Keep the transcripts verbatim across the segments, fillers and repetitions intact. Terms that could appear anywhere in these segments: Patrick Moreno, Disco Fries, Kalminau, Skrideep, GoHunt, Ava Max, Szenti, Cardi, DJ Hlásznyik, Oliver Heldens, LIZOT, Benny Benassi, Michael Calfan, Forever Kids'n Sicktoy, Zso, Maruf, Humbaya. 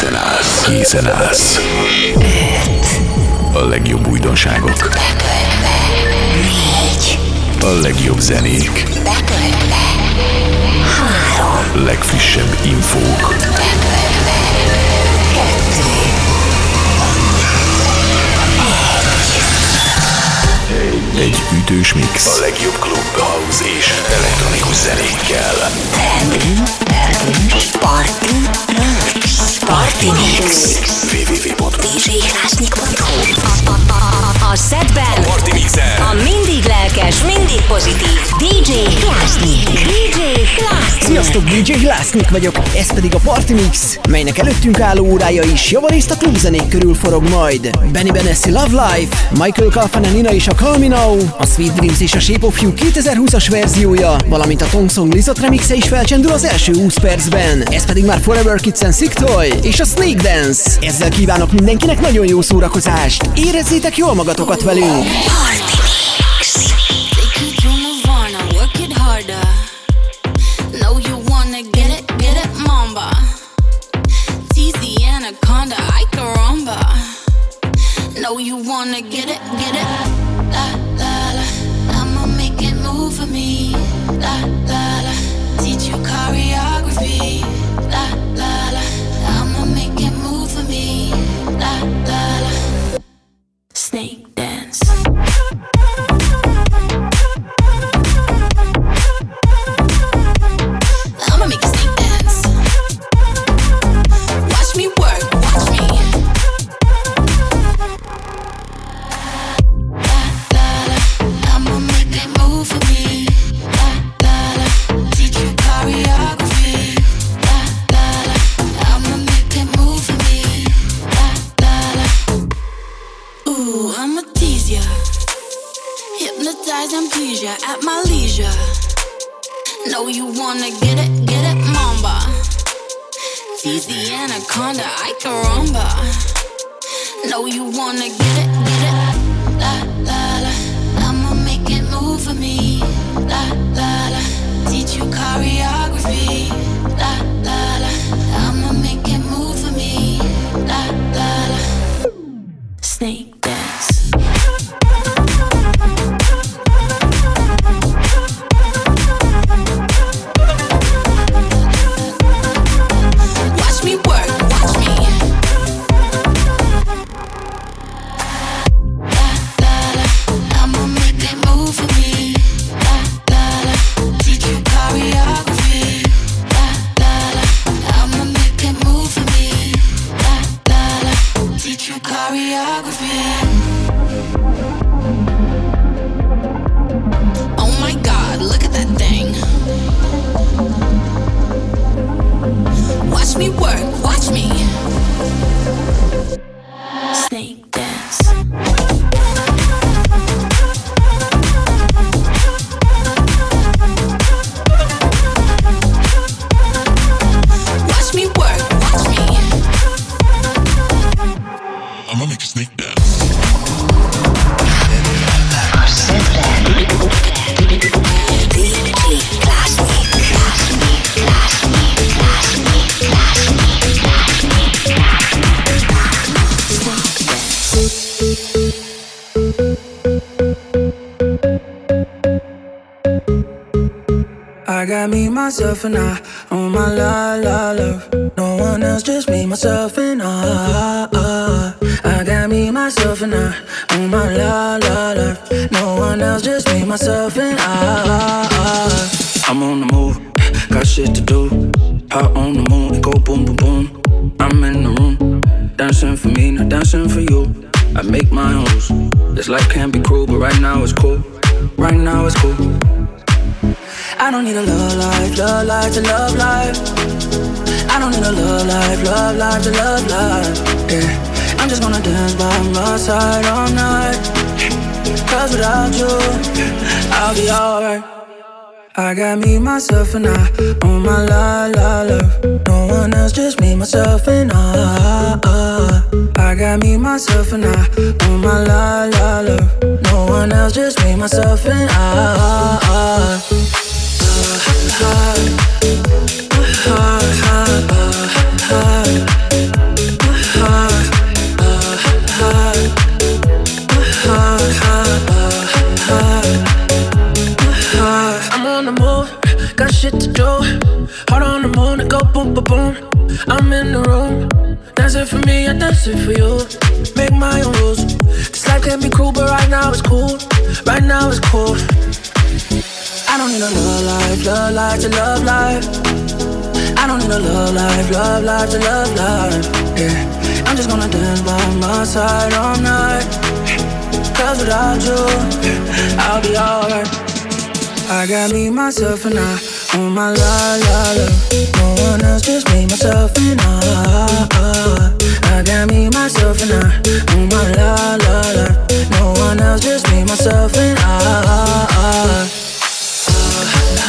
Készen állsz, készen állsz. A legjobb újdonságok. A legjobb zenék. Legfrissebb infók. Egy ütős mix a legjobb klub, house és elektronikus zenékkel. Party Mix. Party Mix. dé zsé hlásznyik pont hú. A setben Party Mixer. A mindig lelkes, mindig pozitív dé zsé Hlásznyik. dé zsé Hlásznyik. Sziasztok, dé zsé Hlásznyik vagyok. Ez pedig a Party Mix, melynek előttünk álló órája is javarészt a klubzenék körül forog majd. Benny Benassi Love Life, Michael Calfan Nina és a Kalminau, a Sweet Dreams és a Shape of You kétezer-húszas verziója, valamint a Tongsong LIZOT remixe is felcsendül az első húsz percben. Ez pedig már Forever Kids'n Sicktoy és a Snake Dance. Ezzel kívánok mindenkinek nagyon jó szórakozást. Érezzétek jól magatokat velünk. La, la, la, I'ma make it move for me. La, la, la, snake dance. I'ma make a snake dance. Watch me work, watch me. La, la, la, I'ma make it move for me. La, la, la, teach you choreography. And please ya at my leisure. Know you wanna get it, get it, mamba. Tease the anaconda, I caramba. Know you wanna get it, get it. La la la, I'ma make it move for me. La la la, teach you choreography. La la la, I'ma make it move for me. La la la, snake dance. Myself and I, on my la la love. No one else, just me, myself and I. I got me, myself and I, on my la la love. No one else, just me, myself and I. I'm on the move, got shit to do. Out on the moon, it go boom boom boom. I'm in the room, dancing for me, not dancing for you. I make my own rules. This life can be cruel, but right now it's cool. Right now it's cool. I don't need a love life, love life to love life. I don't need a love life, love life to love life. Yeah, I'm just gonna dance by my side all night. Cause without you, I'll be alright. I got me, myself and I, on my la la love. No one else, just me, myself and I. I got me, myself and I, on my la la love. No one else, just me, myself and I. Hard, hard, hard, hard, hard. room, I'm in the room. Dancing for me, I dancing for you. Make my own rules. This life can be cruel, but right now it's cool. Right now it's cool. I don't need a love life, love life to love life. I don't need a love life, love life to love life. Yeah, I'm just gonna dance by my side all night. Cause without you, I'll be alright. I got me, myself, and I on my la la la. No one else, just me, myself, and I. I got me, myself, and I on my la la la. No one else, just me, myself, and I.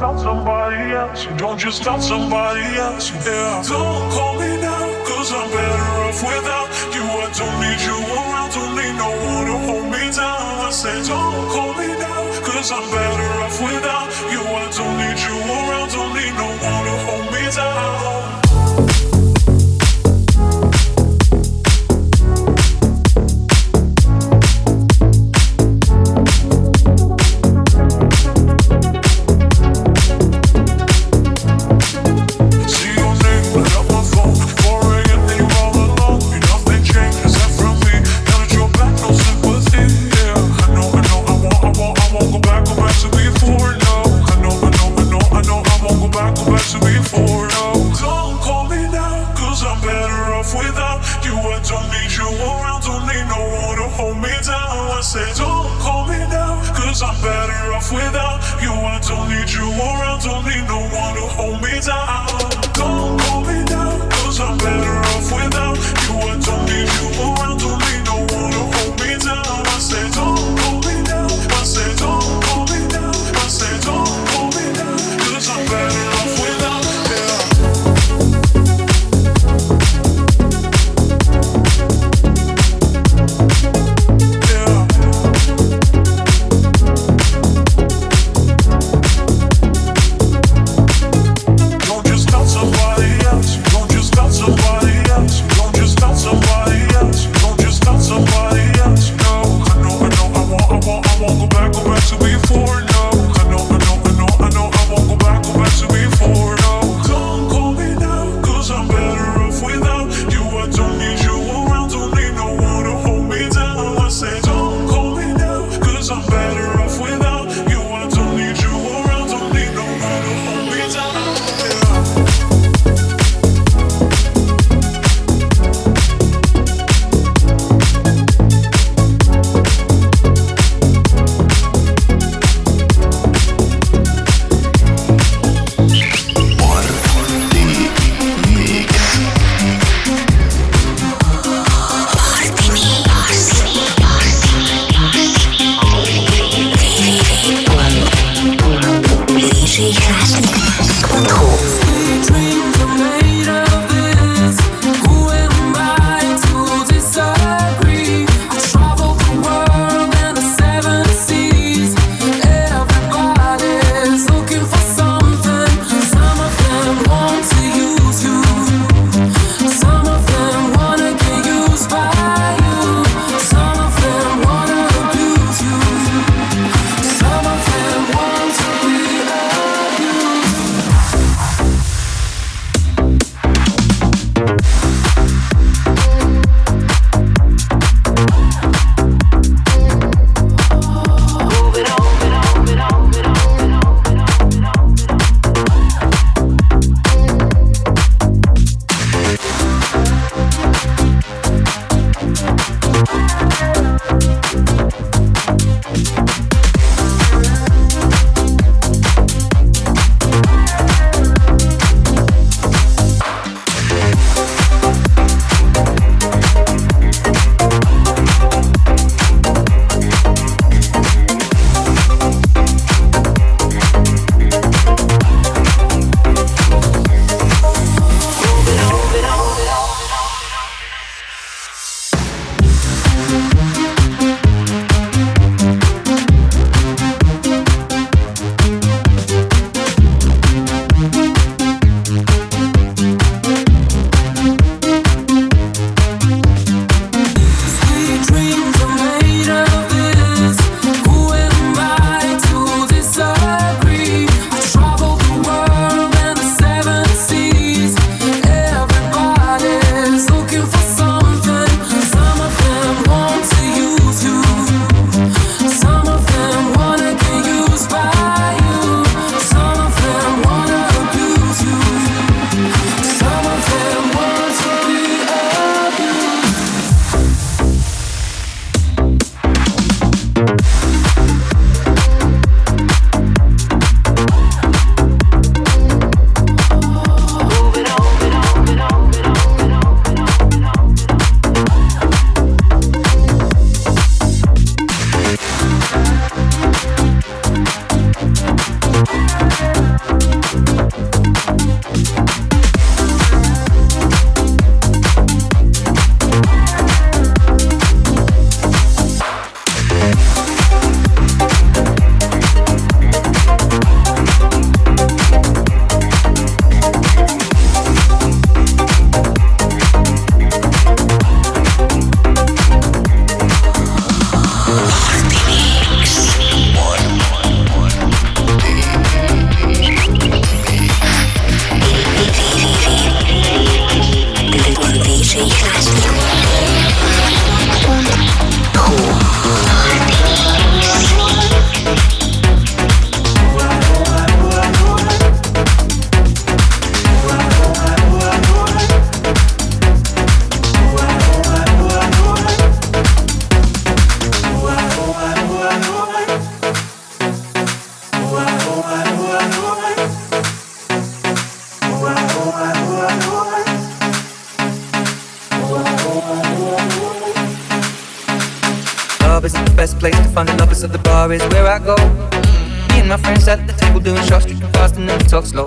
Not somebody else, you don't just stop somebody else, yeah. Don't call me now, cause I'm better off without you. I don't need you around, don't need no one to hold me down. I say don't call me now, cause I'm better off without you. I don't need you around, don't need no one to hold me down. so the bar is where I go. Me and my friends at the table doing shots, drinking fast and then we talk slow.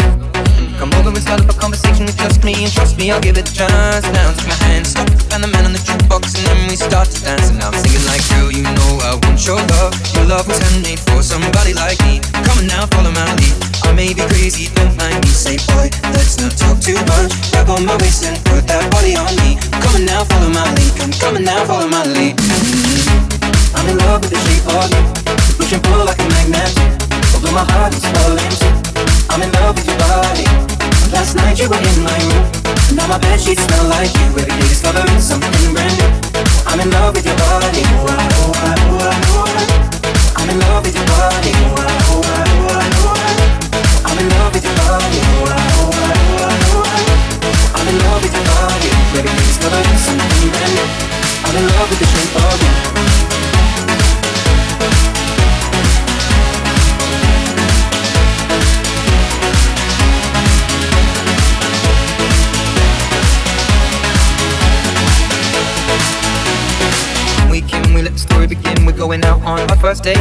Come over and start up a conversation with just me, and trust me, I'll give it a chance. Now take my hand, stop, and the man on the jukebox, and then we start to dance. And I'm singing like, girl, you know I want your love. Your love was handmade for somebody like me. Come on now, follow my lead. I may be crazy, don't mind me. Say, boy, let's not talk too much. Grab on my waist and put that body on me. Come on now, follow my lead. Come, come on now, follow my lead. I'm in love with the shape of you. Push and pull like a magnet. Although my heart is falling. I'm in love with your body. Last night you were in my room, and now my bedsheets smell like you. Every day discovering something brand new. I'm in love with your body. Oh, I, oh, I, oh, I, oh, I. I'm in love with your body. Oh, I, oh, I, oh, I, oh, I. I'm in love with your body. Oh, I, oh, I, oh, I, oh, I. I'm in love with your body. Every day discovering something brand new. I'm in love with the shape of you. Going out on our first date.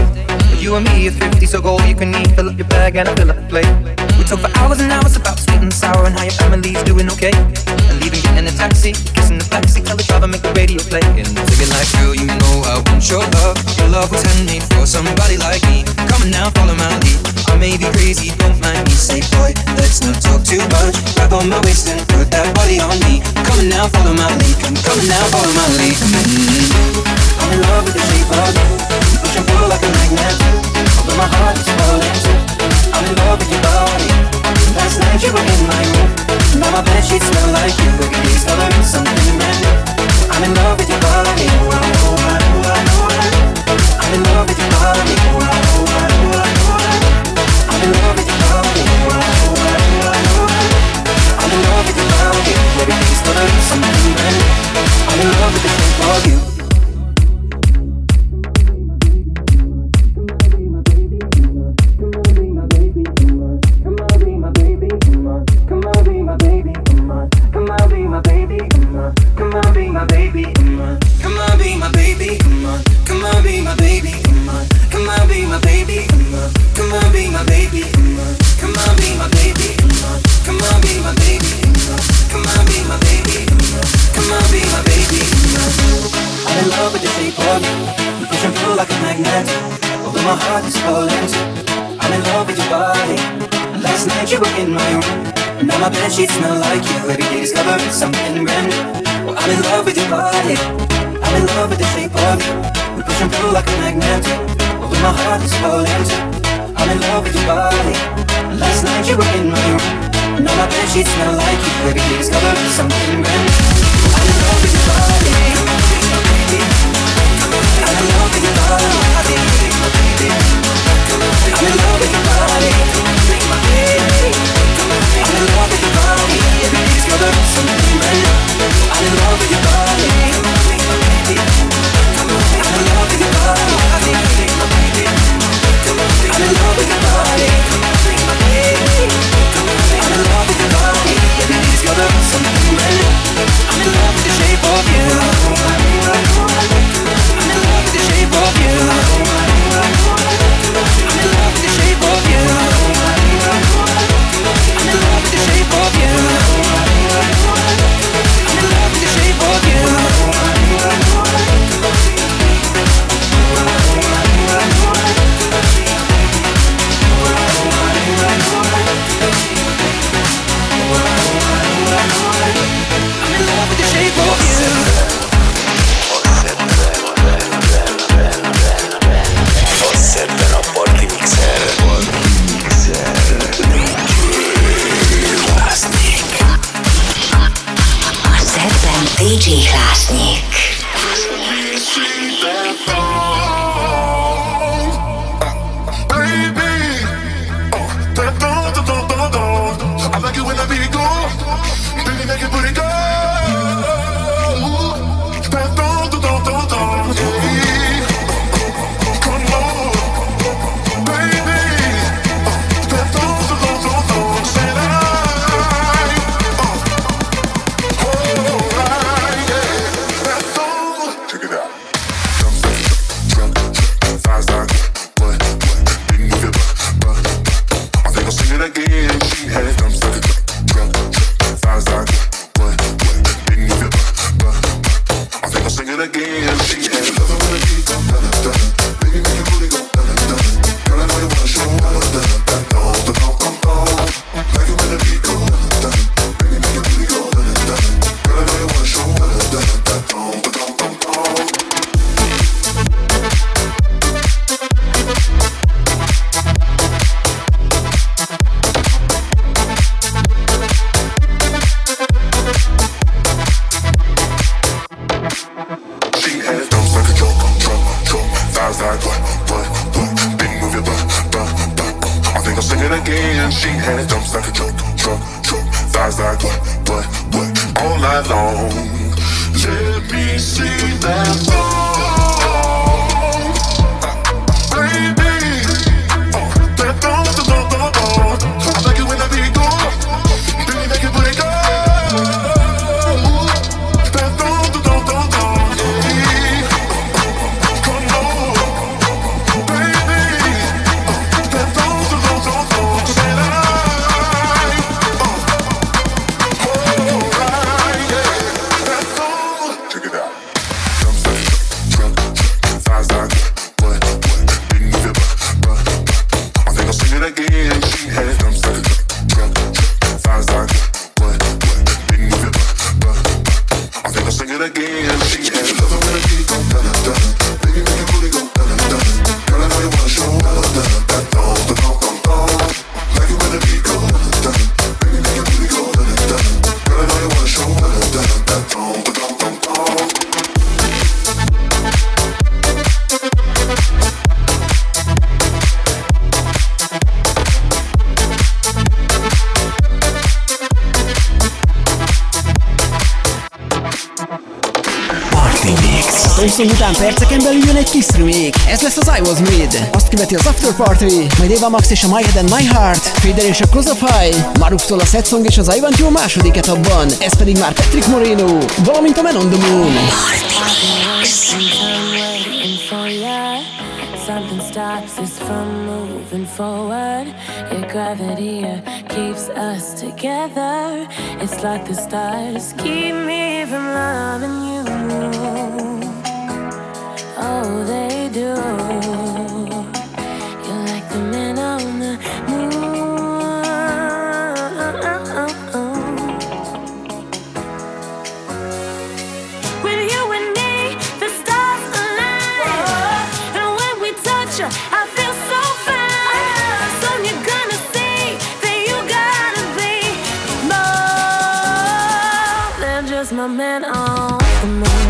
You and me are thrifty, so go all you can eat. Fill up your bag and I fill up the plate. We talk for hours and hours about sweet and sour and how your family's doing okay. And leaving, getting a taxi, kissing the backseat, tell the driver make the radio play. And singing like, girl, you know I want your love. Your love was handmade for somebody like me. Come on now, follow my lead. I may be crazy, don't mind me. Say, boy, let's not talk too much. Grab on my waist and put that body on me. Come on now, follow my lead. Come, come on now, follow my lead. Mm-hmm. I'm in love with the shape of you. You push and pull like a magnet. Although my heart is falling too. I'm in love with your body. Last night you were in my room. Now my bedsheets smell like you. Every day's coloring something brand new. I'm in love with your body. Oh, I, oh, I, oh, I, oh, I. I'm in love with your body. Oh, I, oh, I, oh, I, oh, I. I'm in love with your body. Oh, I, oh, I, oh, I, oh, I. I'm in love with your body. Every day's coloring something brand new. I'm in love with the shape of you. I'm in love with the shape of you. I'm in love with the shape of you. Hand it jumps like a joke, joke, joke. Thighs like what, what, what? All night long. Let me see that song, baby. Oh, that don't, that don't, that don't. I like it when that beat go. Then you make it when it go. That don't, that don't, that don't. Come on, baby. Oh, that don't, that don't, that don't. Után perceken belül jön egy kis remake. Ez lesz az I Was Made. Azt követi az After Party, majd Ava Max és a My Head and My Heart, Fader és a Close of High, Maruftól a Sad Song és az I Want You második etapban. Ez pedig már Patrick Moreno, valamint a Man on the Moon. Something stops us from moving forward. Your gravity keeps us together. It's like the stars keep me from loving you. Oh, they do. You're like the man on the moon. With you and me, the stars align. Whoa. And when we touch, I feel so fine. Soon you're gonna see that you gotta be more than just my man on the moon.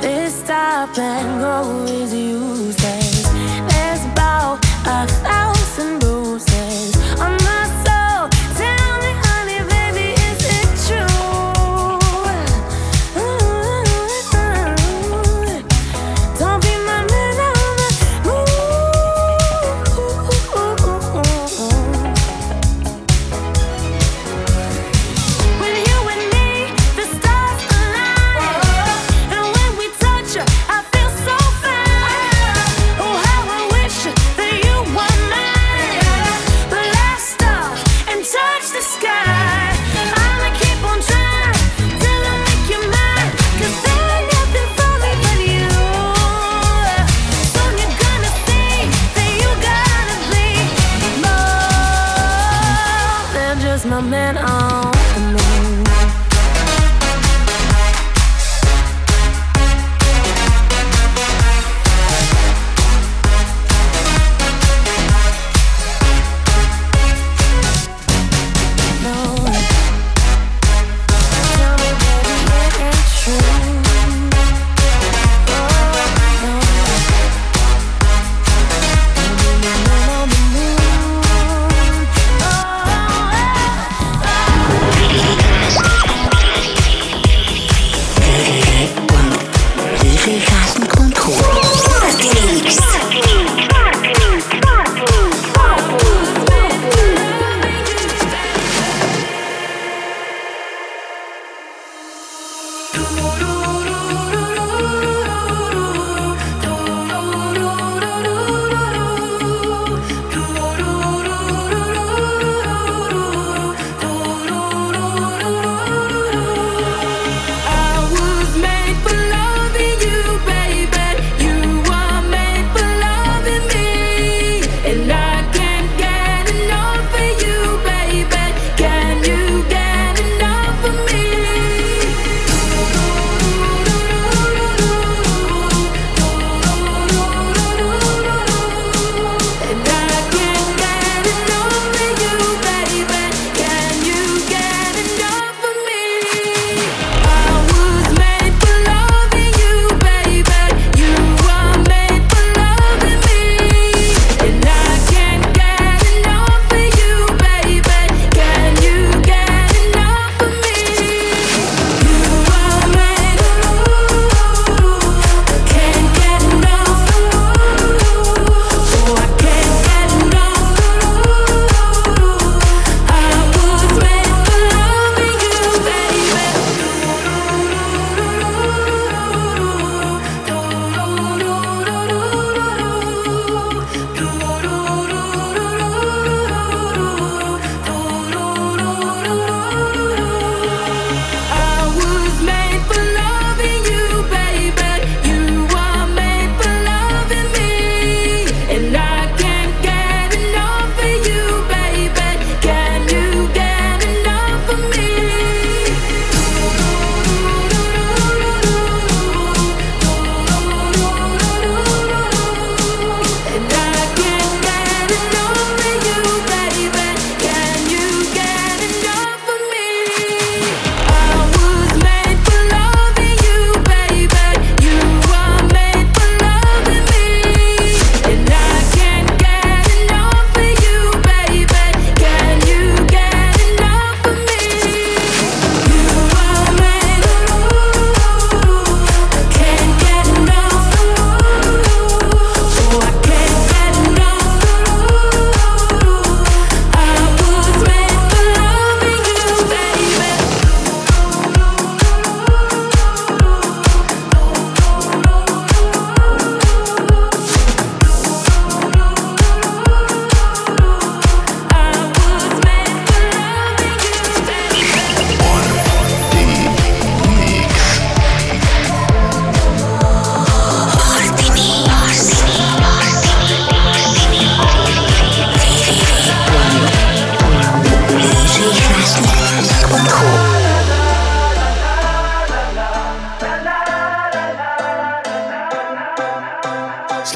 This stop and go is useless. There's about a thousand bruises on my soul. Tell me, honey, baby, is it true? Ooh, don't be my man on the moon. With you and me, the stars align.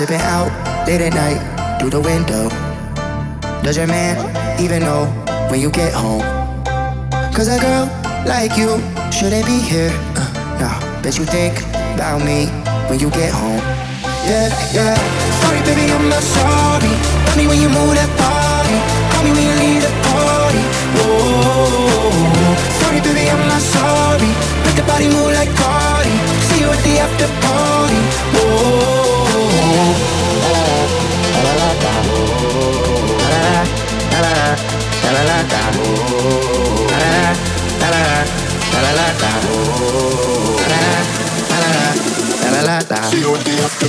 Slipping out late at night through the window. Does your man even know when you get home? Cause a girl like you shouldn't be here. Uh, nah, bet you think about me when you get home. Yeah, yeah. Sorry, baby, I'm not sorry. Tell me when you move that body. Call me when you leave the party. Oh, sorry, baby, I'm not sorry. Make the body move like Cardi. See you at the after party. Oh. See you at the after party. See you at the after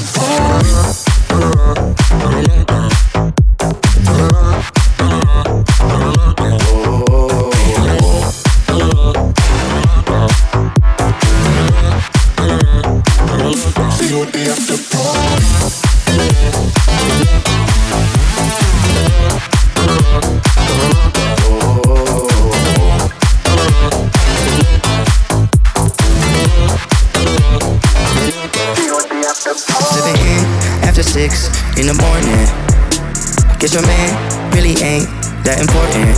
party. In the morning, guess your man really ain't that important.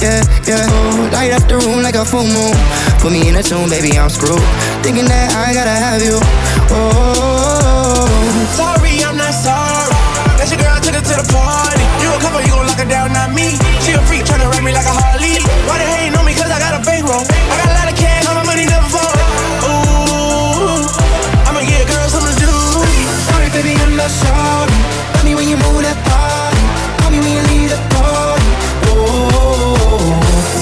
Yeah, yeah, ooh, light up the room like a full moon. Put me in a tune, baby, I'm screwed. Thinking that I gotta have you. Oh, sorry, I'm not sorry. That's your girl, I took her to the party. You a couple, you gon' lock her down, not me. She a freak, tryna ride me like a Harley. Why they hating on me, cause I got a bankroll. I got a lot of cash, all my money never fall. Ooh, I'ma get girls on the do. Sorry, baby, I'm not sorry. You move that body, call me when you leave the party. Oh,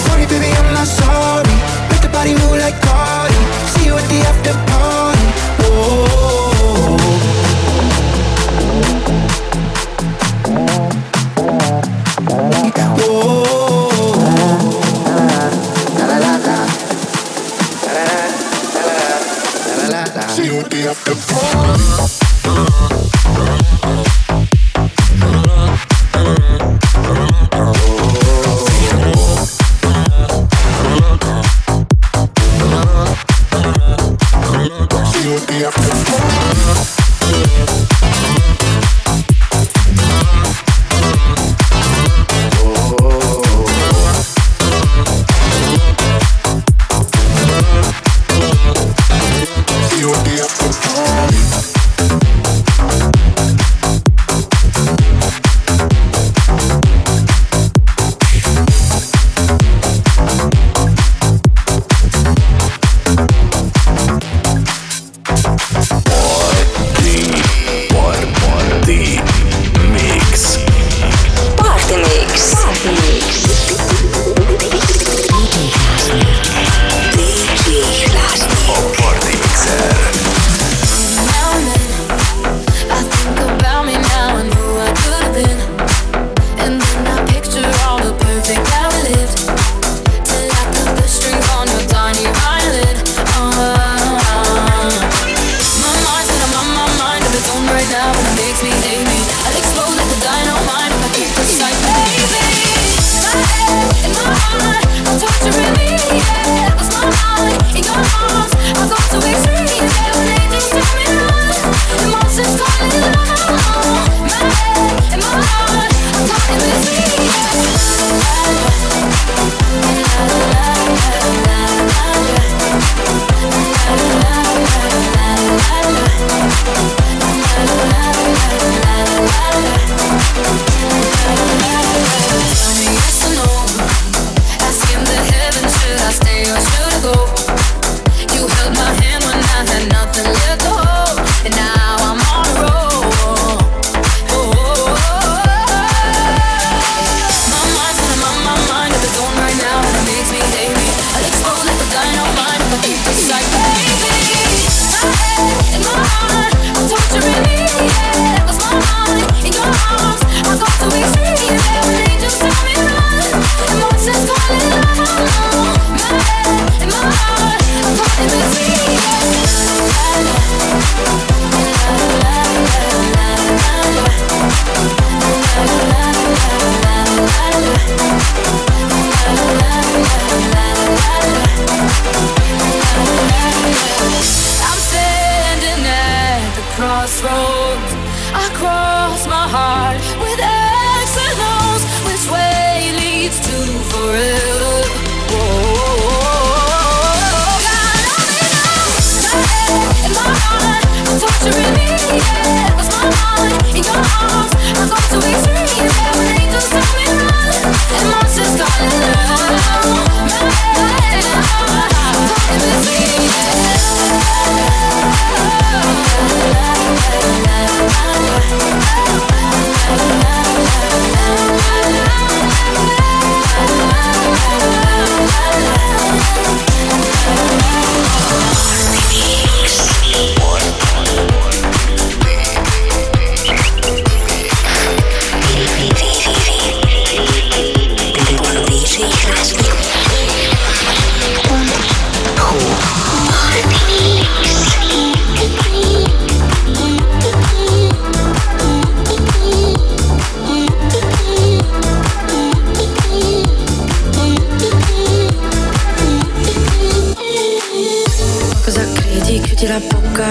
sorry baby, I'm not sorry. Make the body move like Cardi. See you at the after party. Oh, oh.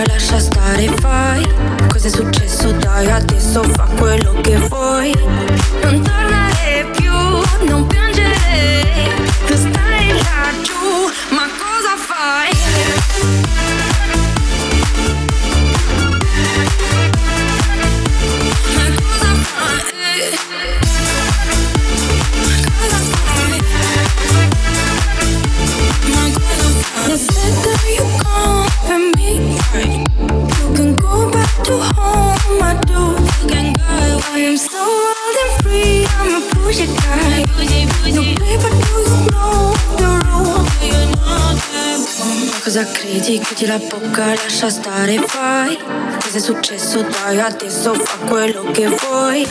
lascia stare fai cos'è successo dai adesso fa quello che vuoi non tornare più non piangere non stare laggiù ma cosa fai? The second you come for me, you can go back to home. I do, can go. I am so wild and free. I'm a bougie guy. No paper, do you know the rule? Do you know the rule? Cosa credi? Chiudi la bocca, lascia stare, fai. Cosa è successo? Dai, adesso fa quello che vuoi.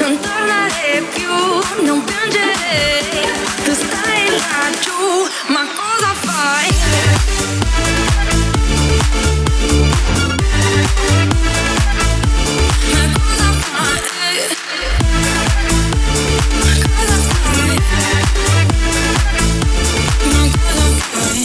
Non tornare più, non piangere. Tu stai laggiù, ma cosa fai? Ma cosa fai? Ma cosa fai?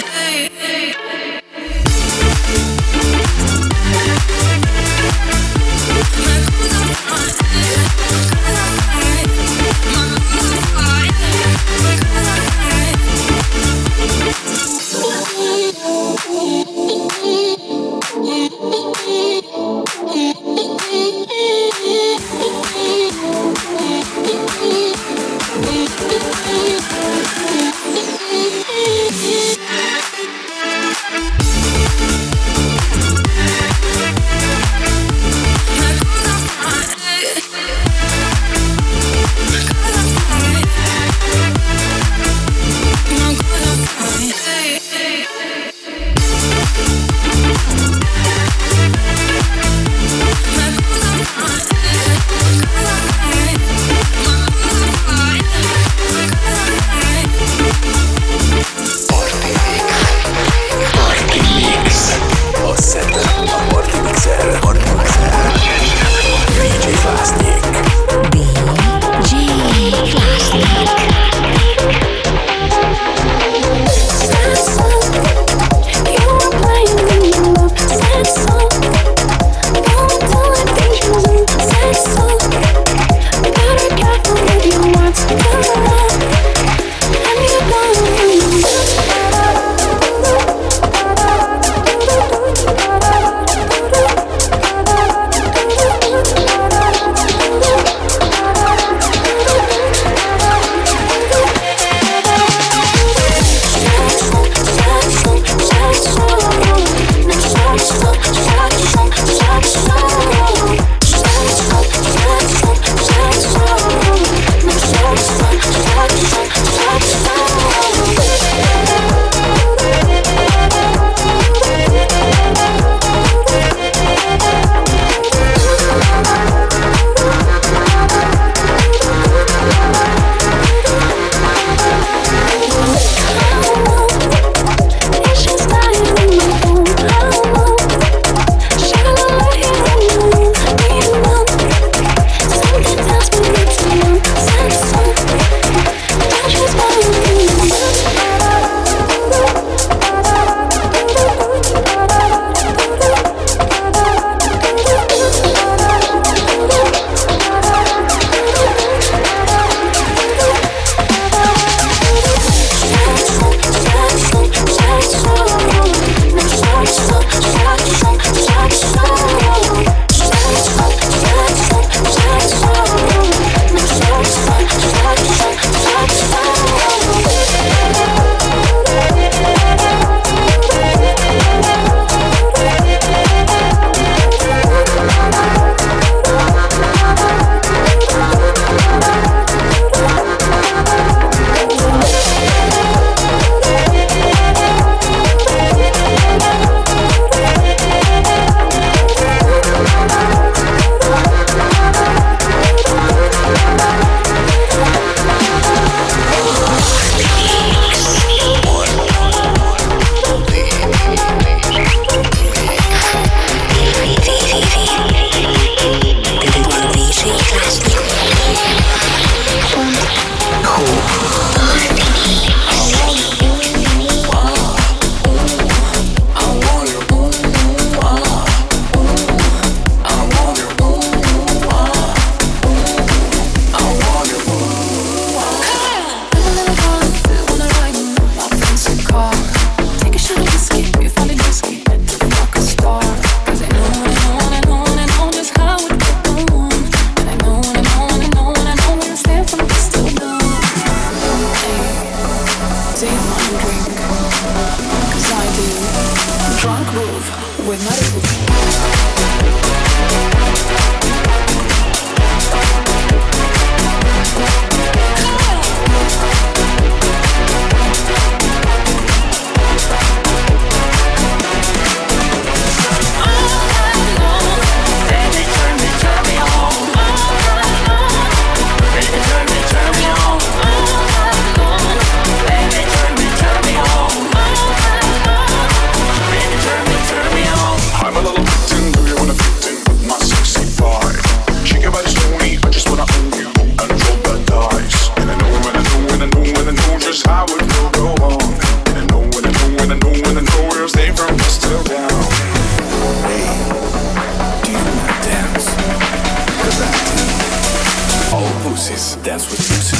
Oh, pussies, dance with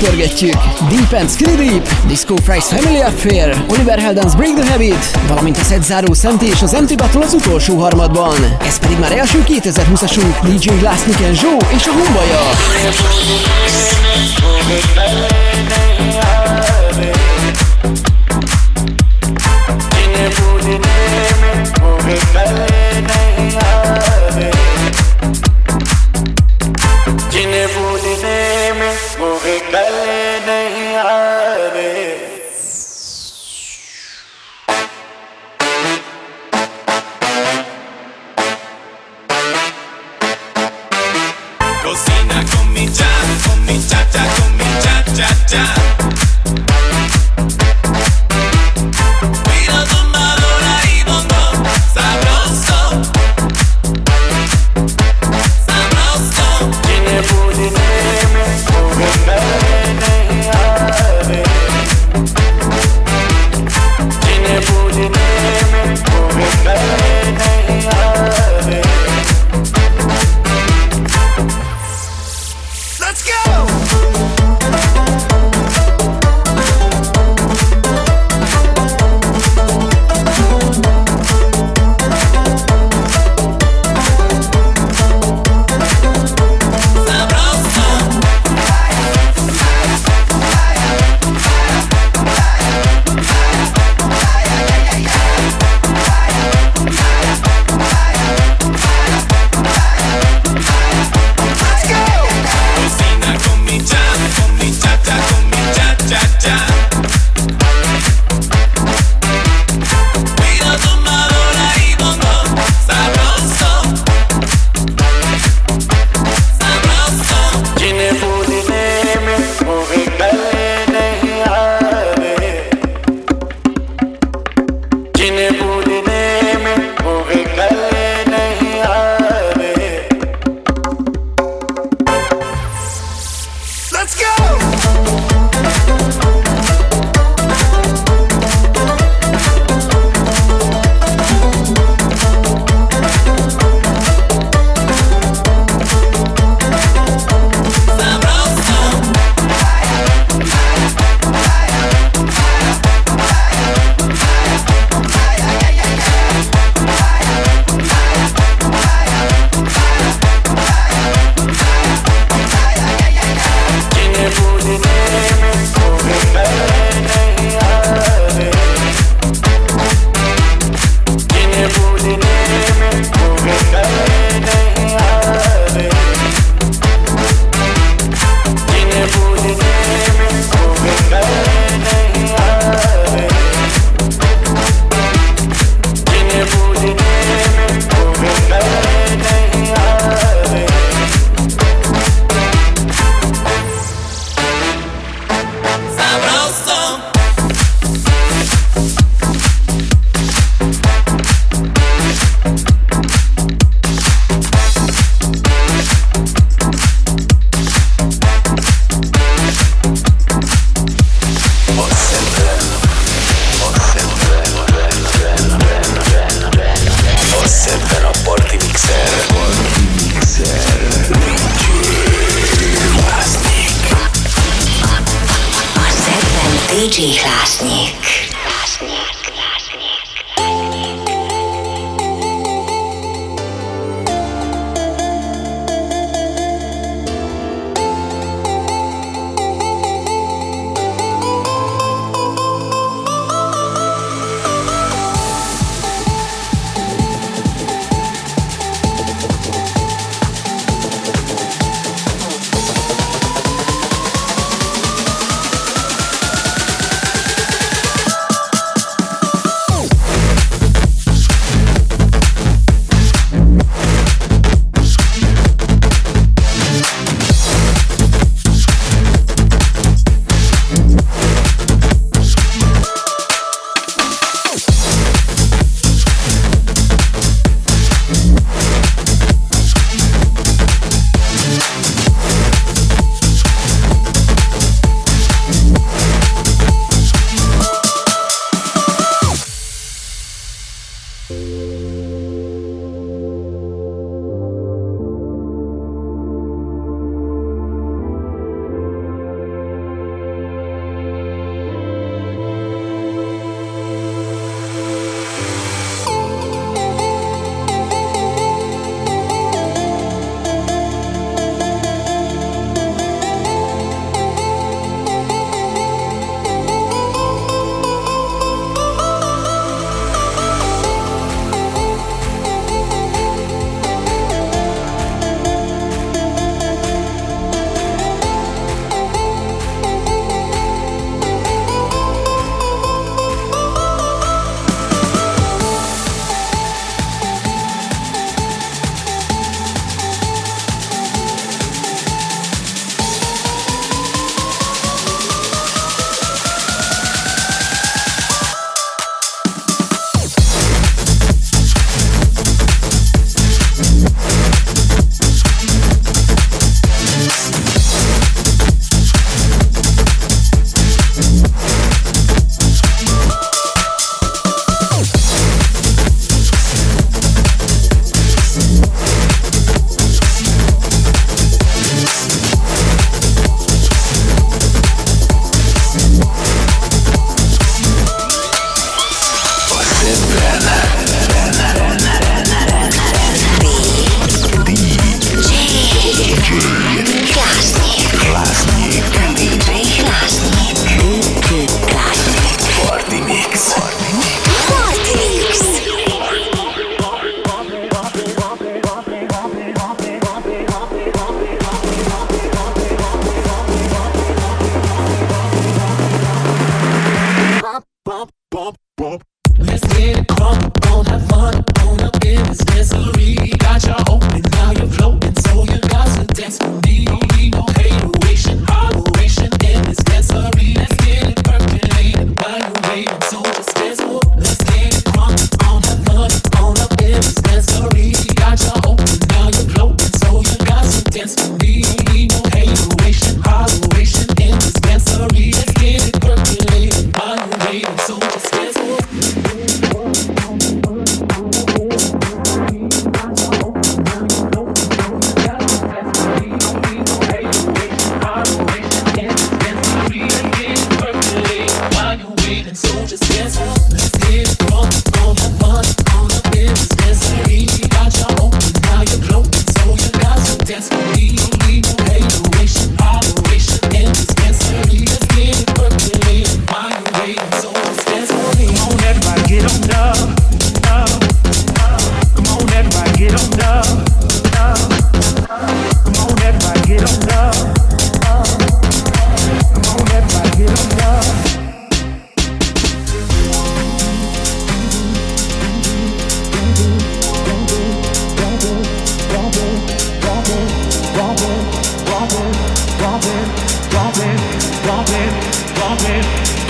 pörgetjük. Deep and Skrideep, Disco Fries Family Affair, Oliver Heldens Break the Habit, valamint a szettzáró Szenti és az em té Battle az utolsó harmadban. Ez pedig már első kétezer-húszasunk dé dzsé Hlásznyik Zso és a Humbaja.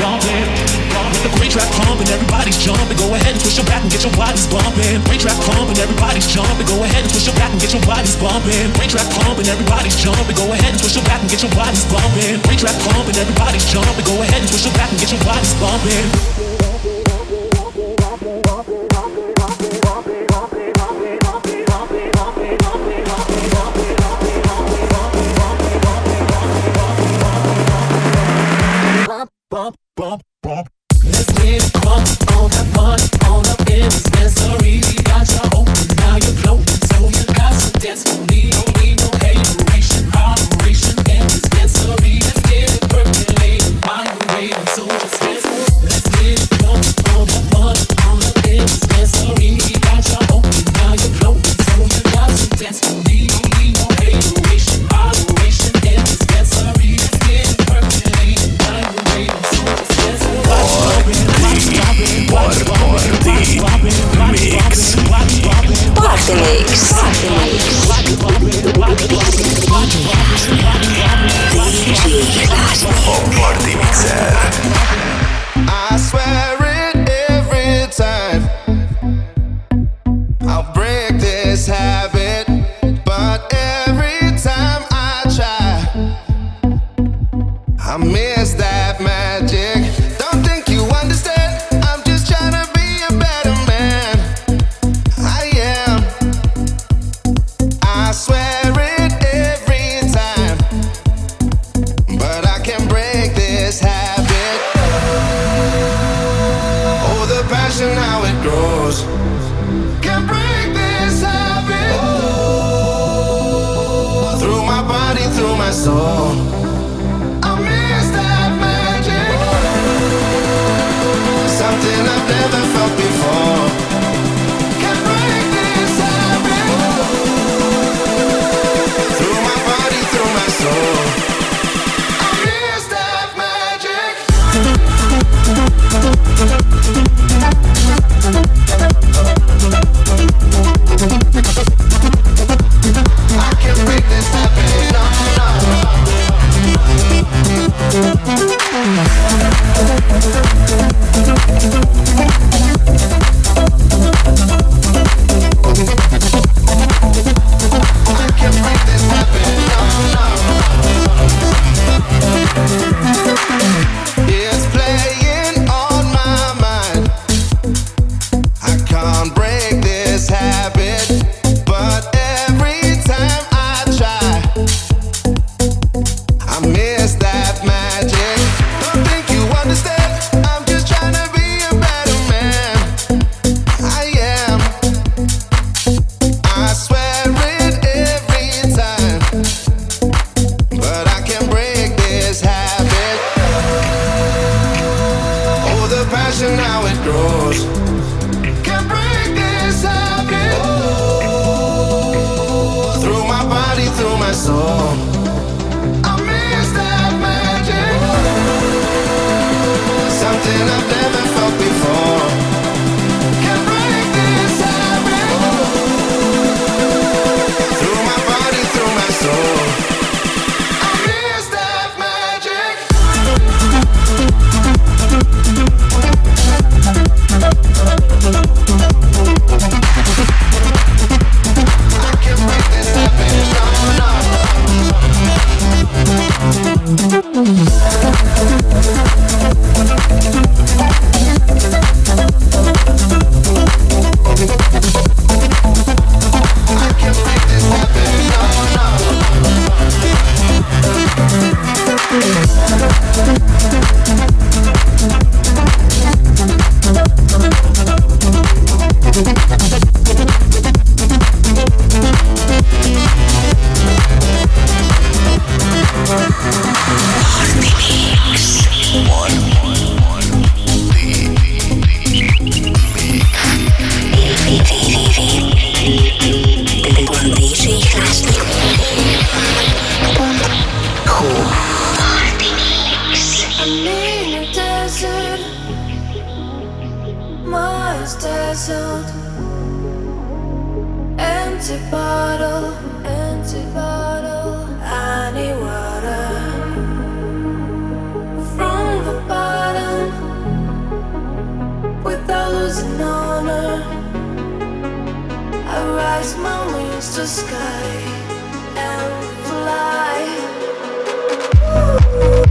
bumping. With the brain trap pumping, everybody's jumping. Go ahead and twist your back and get your bodies bumping. Brain trap pumping, everybody's jumping. Go ahead and twist your back and get your bodies bumping. Brain trap pumping, everybody's jumping. Go ahead and twist your back and get your bodies bumping. Brain trap pumping, everybody's jumping. Go ahead and twist your back and get your bodies bumping. Bump, bump, bump. Let's get drunk on that money, on the dispensary. Got you open, now you're floating, so you got some dance for me. Don't need no hateration, moderation, and dispensary. Let's get it percolating, while you're waiting, so just dance. Let's get drunk on that money, on the dispensary. Got you open, now you're floating, so you got some dance for me. Don't need no hateration, moderation, and dispensary. Let's get it percolating, while you're waiting. I swear it every time. I'll break this habit, but every time I try, I miss that magic. We'll be right back. the sky and fly. Ooh.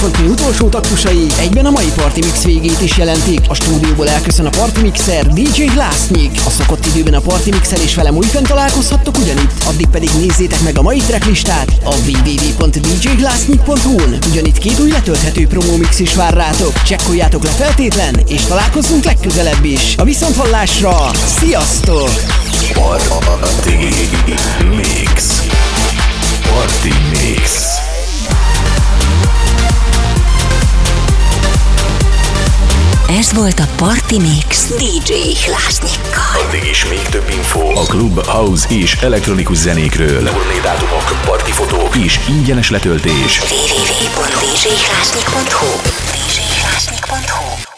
Calfan utolsó taktusai egyben a mai Party Mix végét is jelentik. A stúdióból elköszön a Party Mixer, dé dzsé Hlásznyik. A szokott időben a Party Mixer és velem újfent találkozhattok ugyanitt, addig pedig nézzétek meg a mai tracklistát a double-u double-u double-u pont d j hlásznyik pont h u-n. Ugyanitt két új letölthető promómix is vár rátok. Csekkoljátok le feltétlen, és találkozzunk legközelebb is. A viszonthallásra, sziasztok! Party Mix. Party Mix. Ez volt a Party Mix dé dzsé Hlásznyikkal. Addig is még több infó a klub, house és elektronikus zenékről. Turné dátumok, partifotók és ingyenes letöltés double-u double-u double-u pont d j hlásznyik pont h u.